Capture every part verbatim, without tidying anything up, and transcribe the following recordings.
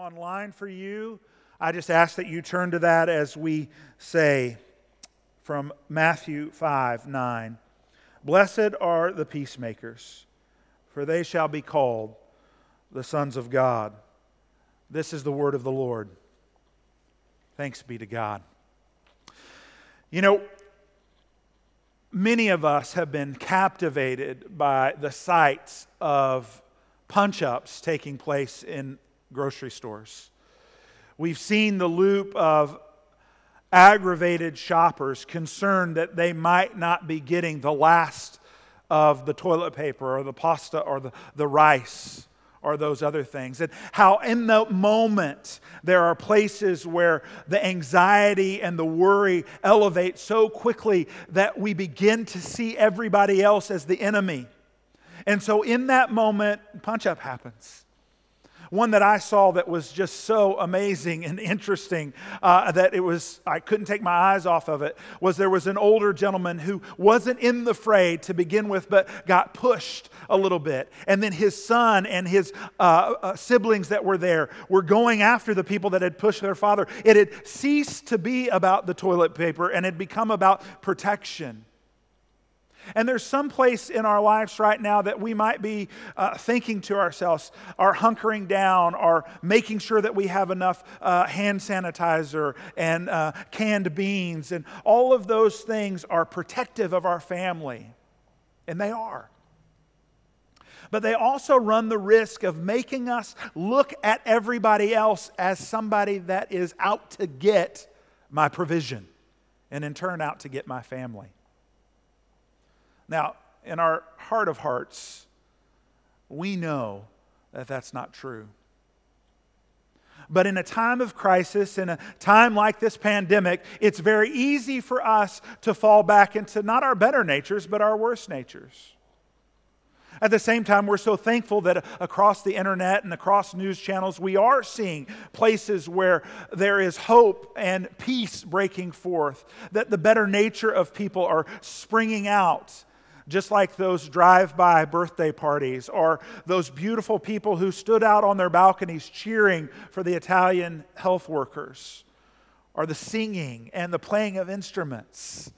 online for you, I just ask that you turn to that as we say from Matthew five nine. Blessed are the peacemakers, for they shall be called the sons of God. This is the word of the Lord. Thanks be to God. You know, many of us have been captivated by the sights of punch-ups taking place in grocery stores. We've seen the loop of aggravated shoppers concerned that they might not be getting the last of the toilet paper or the pasta or the, the rice or those other things. And how in the moment there are places where the anxiety and the worry elevate so quickly that we begin to see everybody else as the enemy. And so in that moment, punch-up happens. One that I saw that was just so amazing and interesting uh, that it was, I couldn't take my eyes off of it, was there was an older gentleman who wasn't in the fray to begin with, but got pushed a little bit. And then his son and his uh, uh, siblings that were there were going after the people that had pushed their father. It had ceased to be about the toilet paper and had become about protection. And there's some place in our lives right now that we might be uh, thinking to ourselves, are hunkering down, are making sure that we have enough uh, hand sanitizer and uh, canned beans, and all of those things are protective of our family, and they are. But they also run the risk of making us look at everybody else as somebody that is out to get my provision, and in turn out to get my family. Now, in our heart of hearts, we know that that's not true. But in a time of crisis, in a time like this pandemic, it's very easy for us to fall back into not our better natures, but our worse natures. At the same time, we're so thankful that across the internet and across news channels, we are seeing places where there is hope and peace breaking forth, that the better nature of people are springing out, just like those drive-by birthday parties or those beautiful people who stood out on their balconies cheering for the Italian health workers, or the singing and the playing of instruments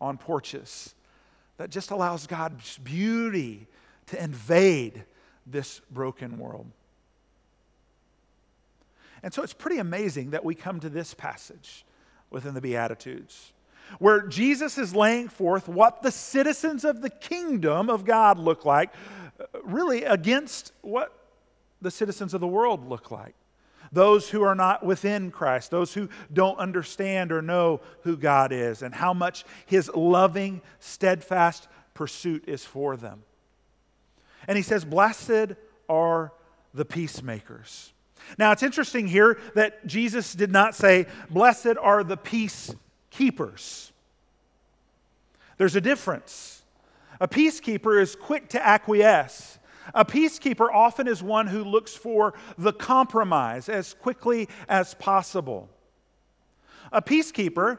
on porches. That just allows God's beauty to invade this broken world. And so it's pretty amazing that we come to this passage within the Beatitudes, where Jesus is laying forth what the citizens of the kingdom of God look like, really against what the citizens of the world look like. Those who are not within Christ, those who don't understand or know who God is and how much His loving, steadfast pursuit is for them. And he says, blessed are the peacemakers. Now, it's interesting here that Jesus did not say, blessed are the peacekeepers. There's a difference. A peacekeeper is quick to acquiesce. A peacekeeper often is one who looks for the compromise as quickly as possible. A peacekeeper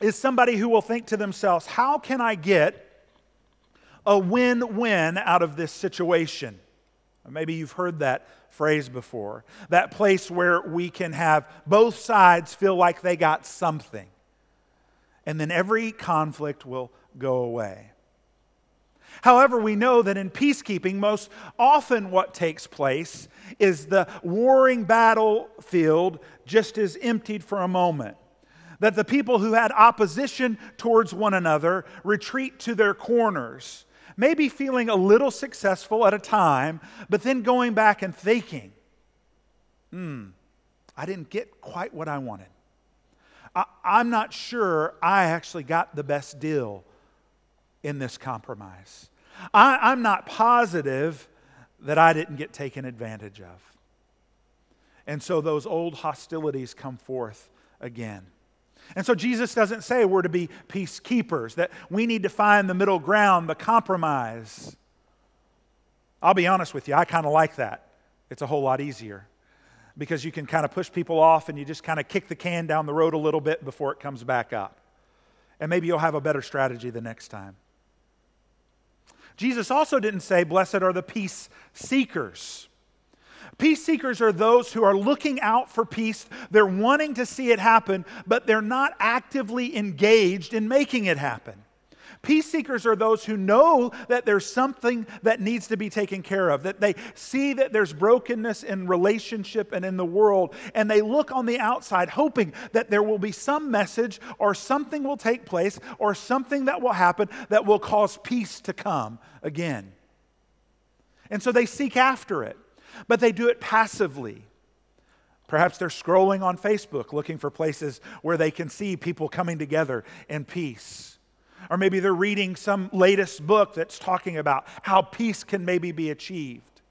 is somebody who will think to themselves, how can I get a win-win out of this situation? Maybe you've heard that phrase before. That place where we can have both sides feel like they got something. And then every conflict will go away. However, we know that in peacekeeping, most often what takes place is the warring battlefield just is emptied for a moment. That the people who had opposition towards one another retreat to their corners, maybe feeling a little successful at a time, but then going back and thinking, hmm, I didn't get quite what I wanted. I, I'm not sure I actually got the best deal in this compromise. I, I'm not positive that I didn't get taken advantage of. And so those old hostilities come forth again. And so Jesus doesn't say we're to be peacekeepers, that we need to find the middle ground, the compromise. I'll be honest with you, I kind of like that. It's a whole lot easier because you can kind of push people off and you just kind of kick the can down the road a little bit before it comes back up. And maybe you'll have a better strategy the next time. Jesus also didn't say, blessed are the peace seekers. Peace seekers are those who are looking out for peace. They're wanting to see it happen, but they're not actively engaged in making it happen. Peace seekers are those who know that there's something that needs to be taken care of, that they see that there's brokenness in relationship and in the world, and they look on the outside hoping that there will be some message or something will take place or something that will happen that will cause peace to come again. And so they seek after it, but they do it passively. Perhaps they're scrolling on Facebook looking for places where they can see people coming together in peace. Or maybe they're reading some latest book that's talking about how peace can maybe be achieved.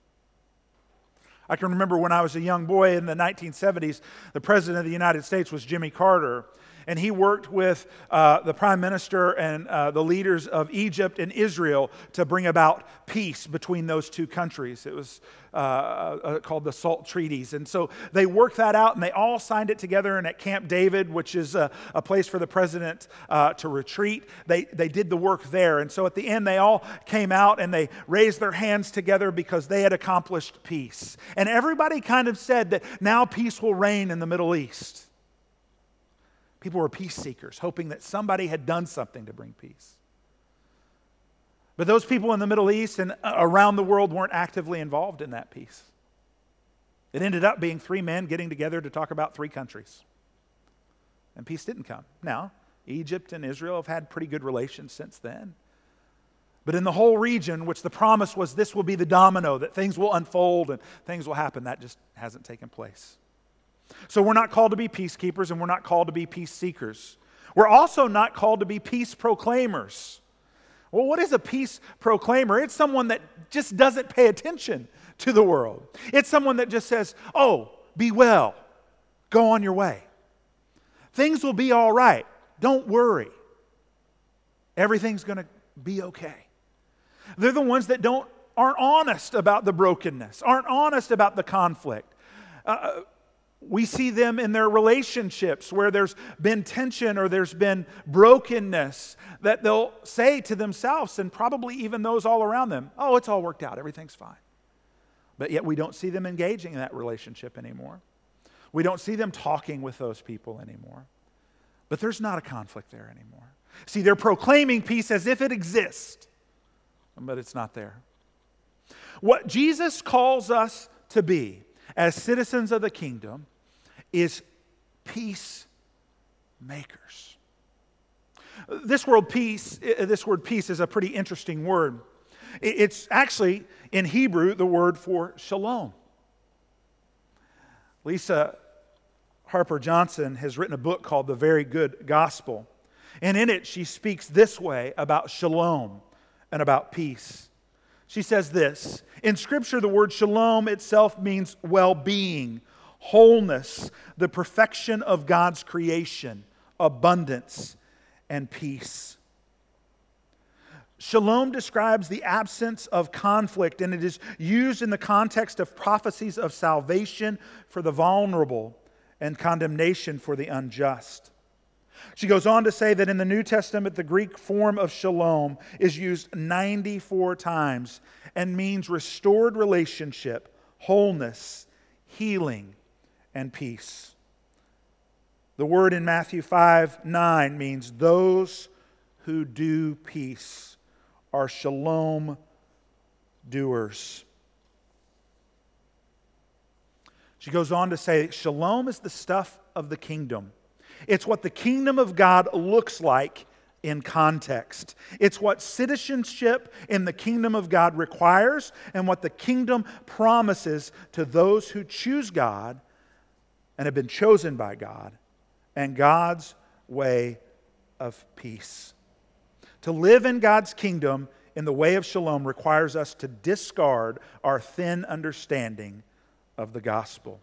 I can remember when I was a young boy in the nineteen seventies, the President of the United States was Jimmy Carter, and he worked with uh, the Prime Minister and uh, the leaders of Egypt and Israel to bring about peace between those two countries. It was uh, uh, called the SALT Treaties. And so they worked that out, and they all signed it together. And at Camp David, which is a, a place for the president uh, to retreat, they, they did the work there. And so at the end, they all came out, and they raised their hands together because they had accomplished peace. And everybody kind of said that now peace will reign in the Middle East. People were peace seekers, hoping that somebody had done something to bring peace. But those people in the Middle East and around the world weren't actively involved in that peace. It ended up being three men getting together to talk about three countries. And peace didn't come. Now, Egypt and Israel have had pretty good relations since then. But in the whole region, which the promise was this will be the domino, that things will unfold and things will happen, that just hasn't taken place. So we're not called to be peacekeepers, and we're not called to be peace seekers. We're also not called to be peace proclaimers. Well, what is a peace proclaimer? It's someone that just doesn't pay attention to the world. It's someone that just says, oh, be well, go on your way. Things will be all right, don't worry. Everything's going to be okay. They're the ones that don't aren't honest about the brokenness, aren't honest about the conflict. Uh, We see them in their relationships where there's been tension or there's been brokenness, that they'll say to themselves and probably even those all around them, oh, it's all worked out, everything's fine. But yet we don't see them engaging in that relationship anymore. We don't see them talking with those people anymore. But there's not a conflict there anymore. See, they're proclaiming peace as if it exists, but it's not there. What Jesus calls us to be as citizens of the kingdom is peacemakers. This word peace, this word peace is a pretty interesting word. It's actually in Hebrew the word for shalom. Lisa Harper Johnson has written a book called The Very Good Gospel, and in it she speaks this way about shalom and about peace. She says this, in Scripture, the word shalom itself means well-being, wholeness, the perfection of God's creation, abundance, and peace. Shalom describes the absence of conflict, and it is used in the context of prophecies of salvation for the vulnerable and condemnation for the unjust. She goes on to say that in the New Testament, the Greek form of shalom is used ninety-four times and means restored relationship, wholeness, healing, and peace. The word in Matthew five nine means those who do peace are shalom doers. She goes on to say shalom is the stuff of the kingdom. It's what the kingdom of God looks like in context. It's what citizenship in the kingdom of God requires and what the kingdom promises to those who choose God and have been chosen by God and God's way of peace. To live in God's kingdom in the way of shalom requires us to discard our thin understanding of the gospel.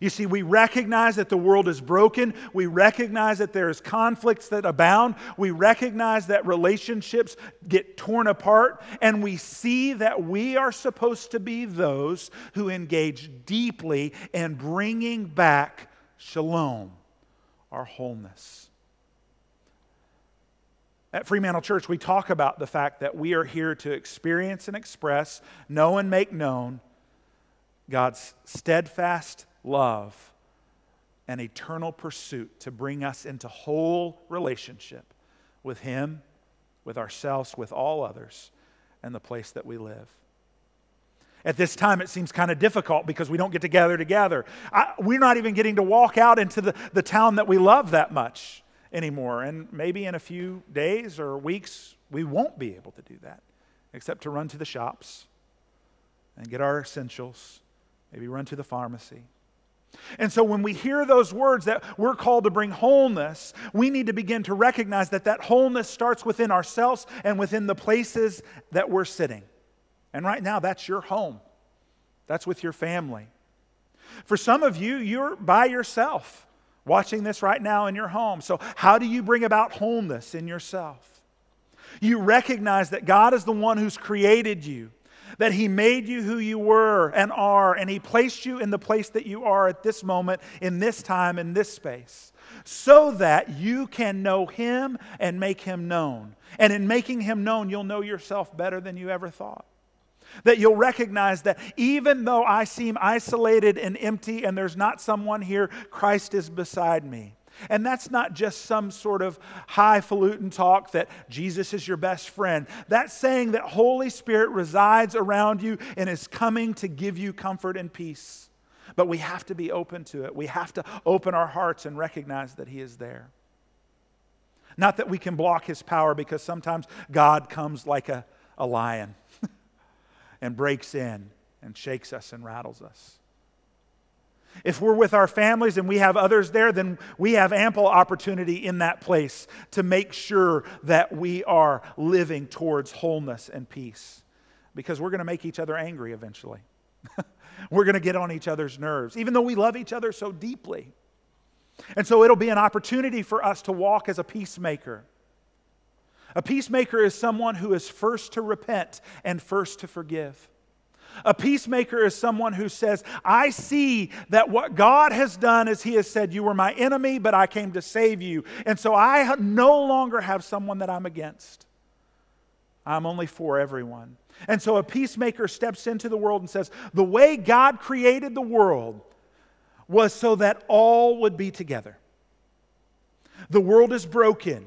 You see, we recognize that the world is broken. We recognize that there is conflicts that abound. We recognize that relationships get torn apart. And we see that we are supposed to be those who engage deeply in bringing back shalom, our wholeness. At Fremantle Church, we talk about the fact that we are here to experience and express, know and make known God's steadfast love and eternal pursuit to bring us into whole relationship with Him, with ourselves, with all others, and the place that we live. At this time, it seems kind of difficult because we don't get to gather together. I, we're not even getting to walk out into the, the town that we love that much anymore. And maybe in a few days or weeks, we won't be able to do that, except to run to the shops and get our essentials, maybe run to the pharmacy. And so when we hear those words that we're called to bring wholeness, we need to begin to recognize that that wholeness starts within ourselves and within the places that we're sitting. And right now, that's your home. That's with your family. For some of you, you're by yourself watching this right now in your home. So how do you bring about wholeness in yourself? You recognize that God is the one who's created you, that He made you who you were and are, and He placed you in the place that you are at this moment, in this time, in this space, so that you can know Him and make Him known. And in making Him known, you'll know yourself better than you ever thought. That you'll recognize that even though I seem isolated and empty and there's not someone here, Christ is beside me. And that's not just some sort of highfalutin talk that Jesus is your best friend. That's saying that Holy Spirit resides around you and is coming to give you comfort and peace. But we have to be open to it. We have to open our hearts and recognize that He is there. Not that we can block His power, because sometimes God comes like a, a lion and breaks in and shakes us and rattles us. If we're with our families and we have others there, then we have ample opportunity in that place to make sure that we are living towards wholeness and peace, because we're going to make each other angry eventually. We're going to get on each other's nerves, even though we love each other so deeply. And so it'll be an opportunity for us to walk as a peacemaker. A peacemaker is someone who is first to repent and first to forgive. A peacemaker is someone who says, I see that what God has done is He has said, you were my enemy, but I came to save you. And so I no longer have someone that I'm against. I'm only for everyone. And so a peacemaker steps into the world and says, the way God created the world was so that all would be together. The world is broken,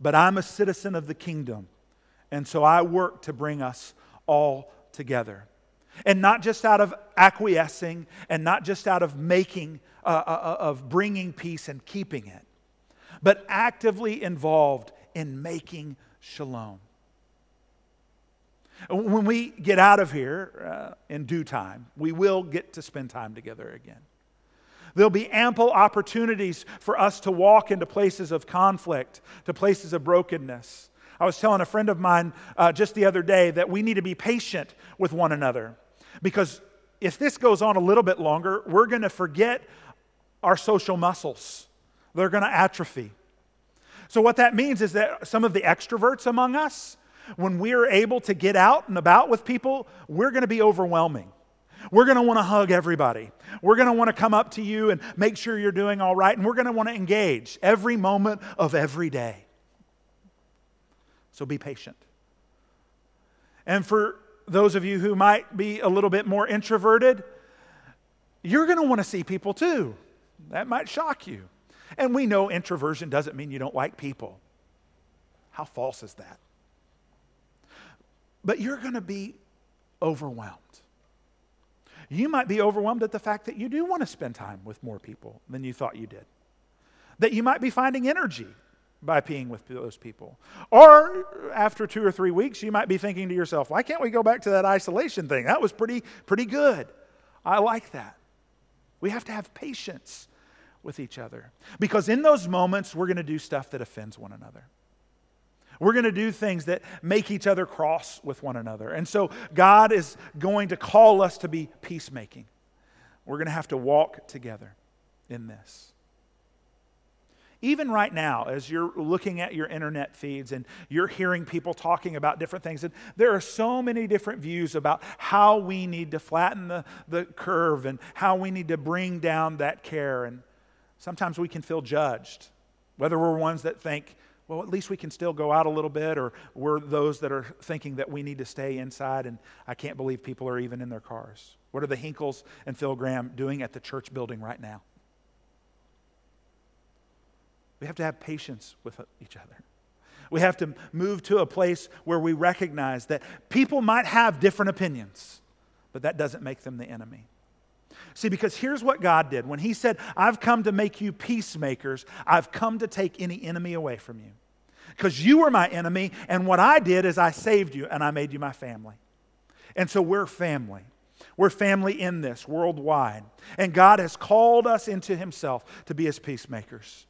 but I'm a citizen of the kingdom, and so I work to bring us all together. And not just out of acquiescing, and not just out of making, uh, uh, of bringing peace and keeping it, but actively involved in making shalom. When we get out of here uh, in due time, we will get to spend time together again. There'll be ample opportunities for us to walk into places of conflict, to places of brokenness. I was telling a friend of mine uh, just the other day that we need to be patient with one another, because if this goes on a little bit longer, we're going to forget our social muscles. They're going to atrophy. So what that means is that some of the extroverts among us, when we're able to get out and about with people, we're going to be overwhelming. We're going to want to hug everybody. We're going to want to come up to you and make sure you're doing all right. And we're going to want to engage every moment of every day. So be patient. And for those of you who might be a little bit more introverted, you're going to want to see people too. That might shock you. And we know introversion doesn't mean you don't like people. How false is that? But you're going to be overwhelmed. You might be overwhelmed at the fact that you do want to spend time with more people than you thought you did. That you might be finding energy by being with those people. Or after two or three weeks, you might be thinking to yourself, why can't we go back to that isolation thing? That was pretty, pretty good. I like that. We have to have patience with each other, because in those moments, we're going to do stuff that offends one another. We're going to do things that make each other cross with one another. And so God is going to call us to be peacemaking. We're going to have to walk together in this. Even right now, as you're looking at your internet feeds and you're hearing people talking about different things, and there are so many different views about how we need to flatten the, the curve and how we need to bring down that care. And sometimes we can feel judged, whether we're ones that think, well, at least we can still go out a little bit, or we're those that are thinking that we need to stay inside, and I can't believe people are even in their cars. What are the Hinkles and Phil Graham doing at the church building right now? We have to have patience with each other. We have to move to a place where we recognize that people might have different opinions, but that doesn't make them the enemy. See, because here's what God did. When he said, I've come to make you peacemakers, I've come to take any enemy away from you. Because you were my enemy, and what I did is I saved you, and I made you my family. And so we're family. We're family in this, worldwide. And God has called us into himself to be his peacemakers.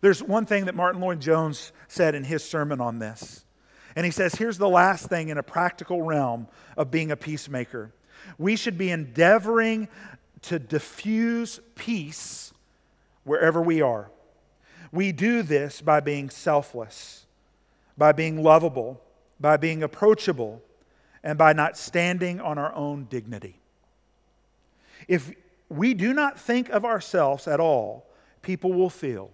There's one thing that Martin Lloyd-Jones said in his sermon on this. And he says, here's the last thing in a practical realm of being a peacemaker. We should be endeavoring to diffuse peace wherever we are. We do this by being selfless, by being lovable, by being approachable, and by not standing on our own dignity. If we do not think of ourselves at all, people will feel,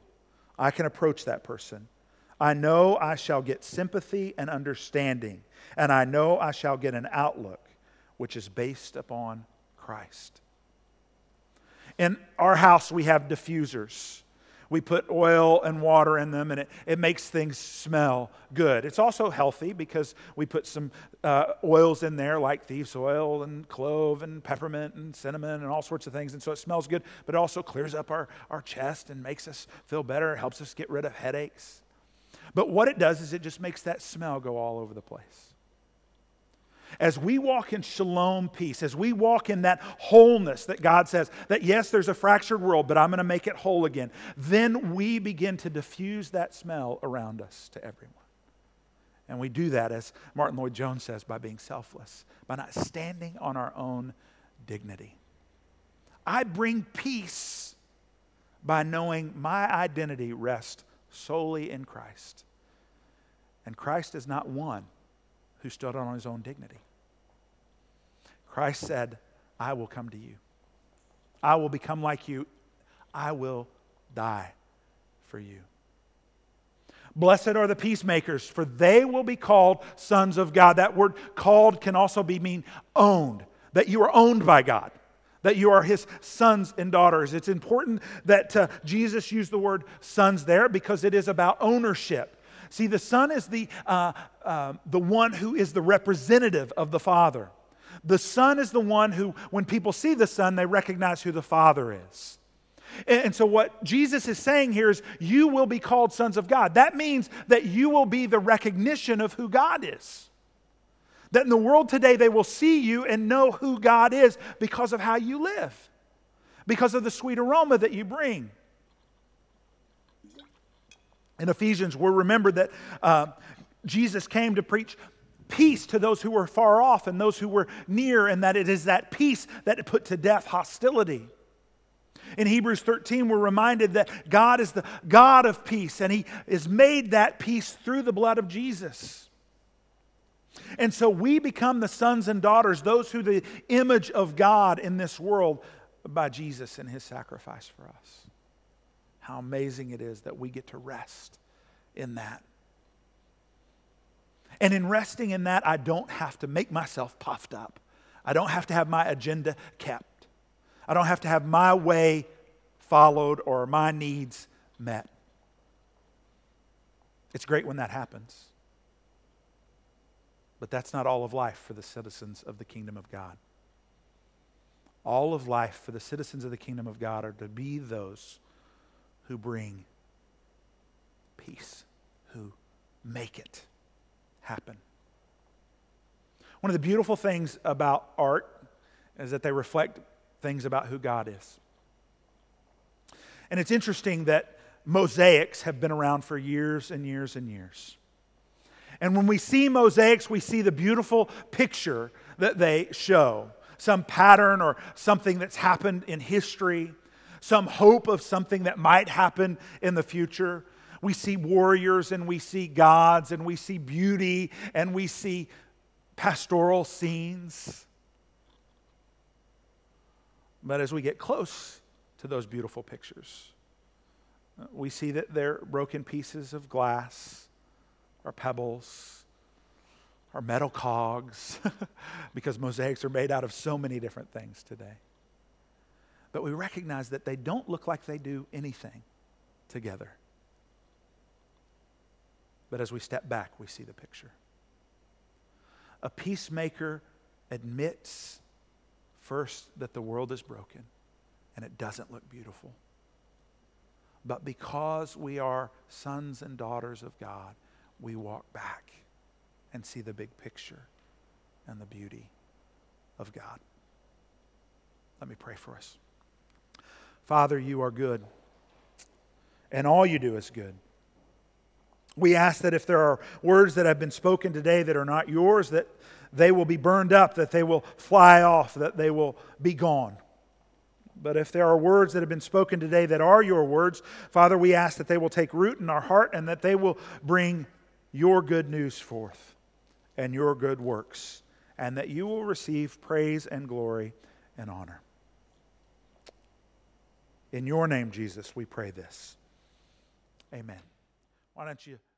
I can approach that person. I know I shall get sympathy and understanding, and I know I shall get an outlook which is based upon Christ. In our house, we have diffusers. We put oil and water in them, and it, it makes things smell good. It's also healthy because we put some uh, oils in there, like thieves' oil and clove and peppermint and cinnamon and all sorts of things, and so it smells good, but it also clears up our, our chest and makes us feel better, helps us get rid of headaches. But what it does is it just makes that smell go all over the place. As we walk in shalom peace, as we walk in that wholeness that God says, that yes, there's a fractured world, but I'm going to make it whole again, then we begin to diffuse that smell around us to everyone. And we do that, as Martin Lloyd-Jones says, by being selfless, by not standing on our own dignity. I bring peace by knowing my identity rests solely in Christ. And Christ is not one who stood on his own dignity. Christ said, I will come to you. I will become like you. I will die for you. Blessed are the peacemakers, for they will be called sons of God. That word called can also be mean owned, that you are owned by God, that you are his sons and daughters. It's important that uh, Jesus used the word sons there because it is about ownership. See, the Son is the uh, uh, the one who is the representative of the Father. The Son is the one who, when people see the Son, they recognize who the Father is. And, and so what Jesus is saying here is, you will be called sons of God. That means that you will be the recognition of who God is. That in the world today, they will see you and know who God is because of how you live, because of the sweet aroma that you bring. In Ephesians, we're remembered that uh, Jesus came to preach peace to those who were far off and those who were near, and that it is that peace that put to death hostility. In Hebrews thirteen, we're reminded that God is the God of peace, and he has made that peace through the blood of Jesus. And so we become the sons and daughters, those who are the image of God in this world, by Jesus and his sacrifice for us. How amazing it is that we get to rest in that. And in resting in that, I don't have to make myself puffed up. I don't have to have my agenda kept. I don't have to have my way followed or my needs met. It's great when that happens. But that's not all of life for the citizens of the kingdom of God. All of life for the citizens of the kingdom of God are to be those who bring peace, who make it happen. One of the beautiful things about art is that they reflect things about who God is. And it's interesting that mosaics have been around for years and years and years. And when we see mosaics, we see the beautiful picture that they show, some pattern or something that's happened in history, some hope of something that might happen in the future. We see warriors and we see gods and we see beauty and we see pastoral scenes. But as we get close to those beautiful pictures, We see that they're broken pieces of glass or pebbles or metal cogs because mosaics are made out of so many different things today. But we recognize that they don't look like they do anything together. But as we step back, we see the picture. A peacemaker admits first that the world is broken and it doesn't look beautiful. But because we are sons and daughters of God, we walk back and see the big picture and the beauty of God. Let me pray for us. Father, you are good, and all you do is good. We ask that if there are words that have been spoken today that are not yours, that they will be burned up, that they will fly off, that they will be gone. But if there are words that have been spoken today that are your words, Father, we ask that they will take root in our heart and that they will bring your good news forth and your good works, and that you will receive praise and glory and honor. In your name, Jesus, we pray this. Amen. Why don't you...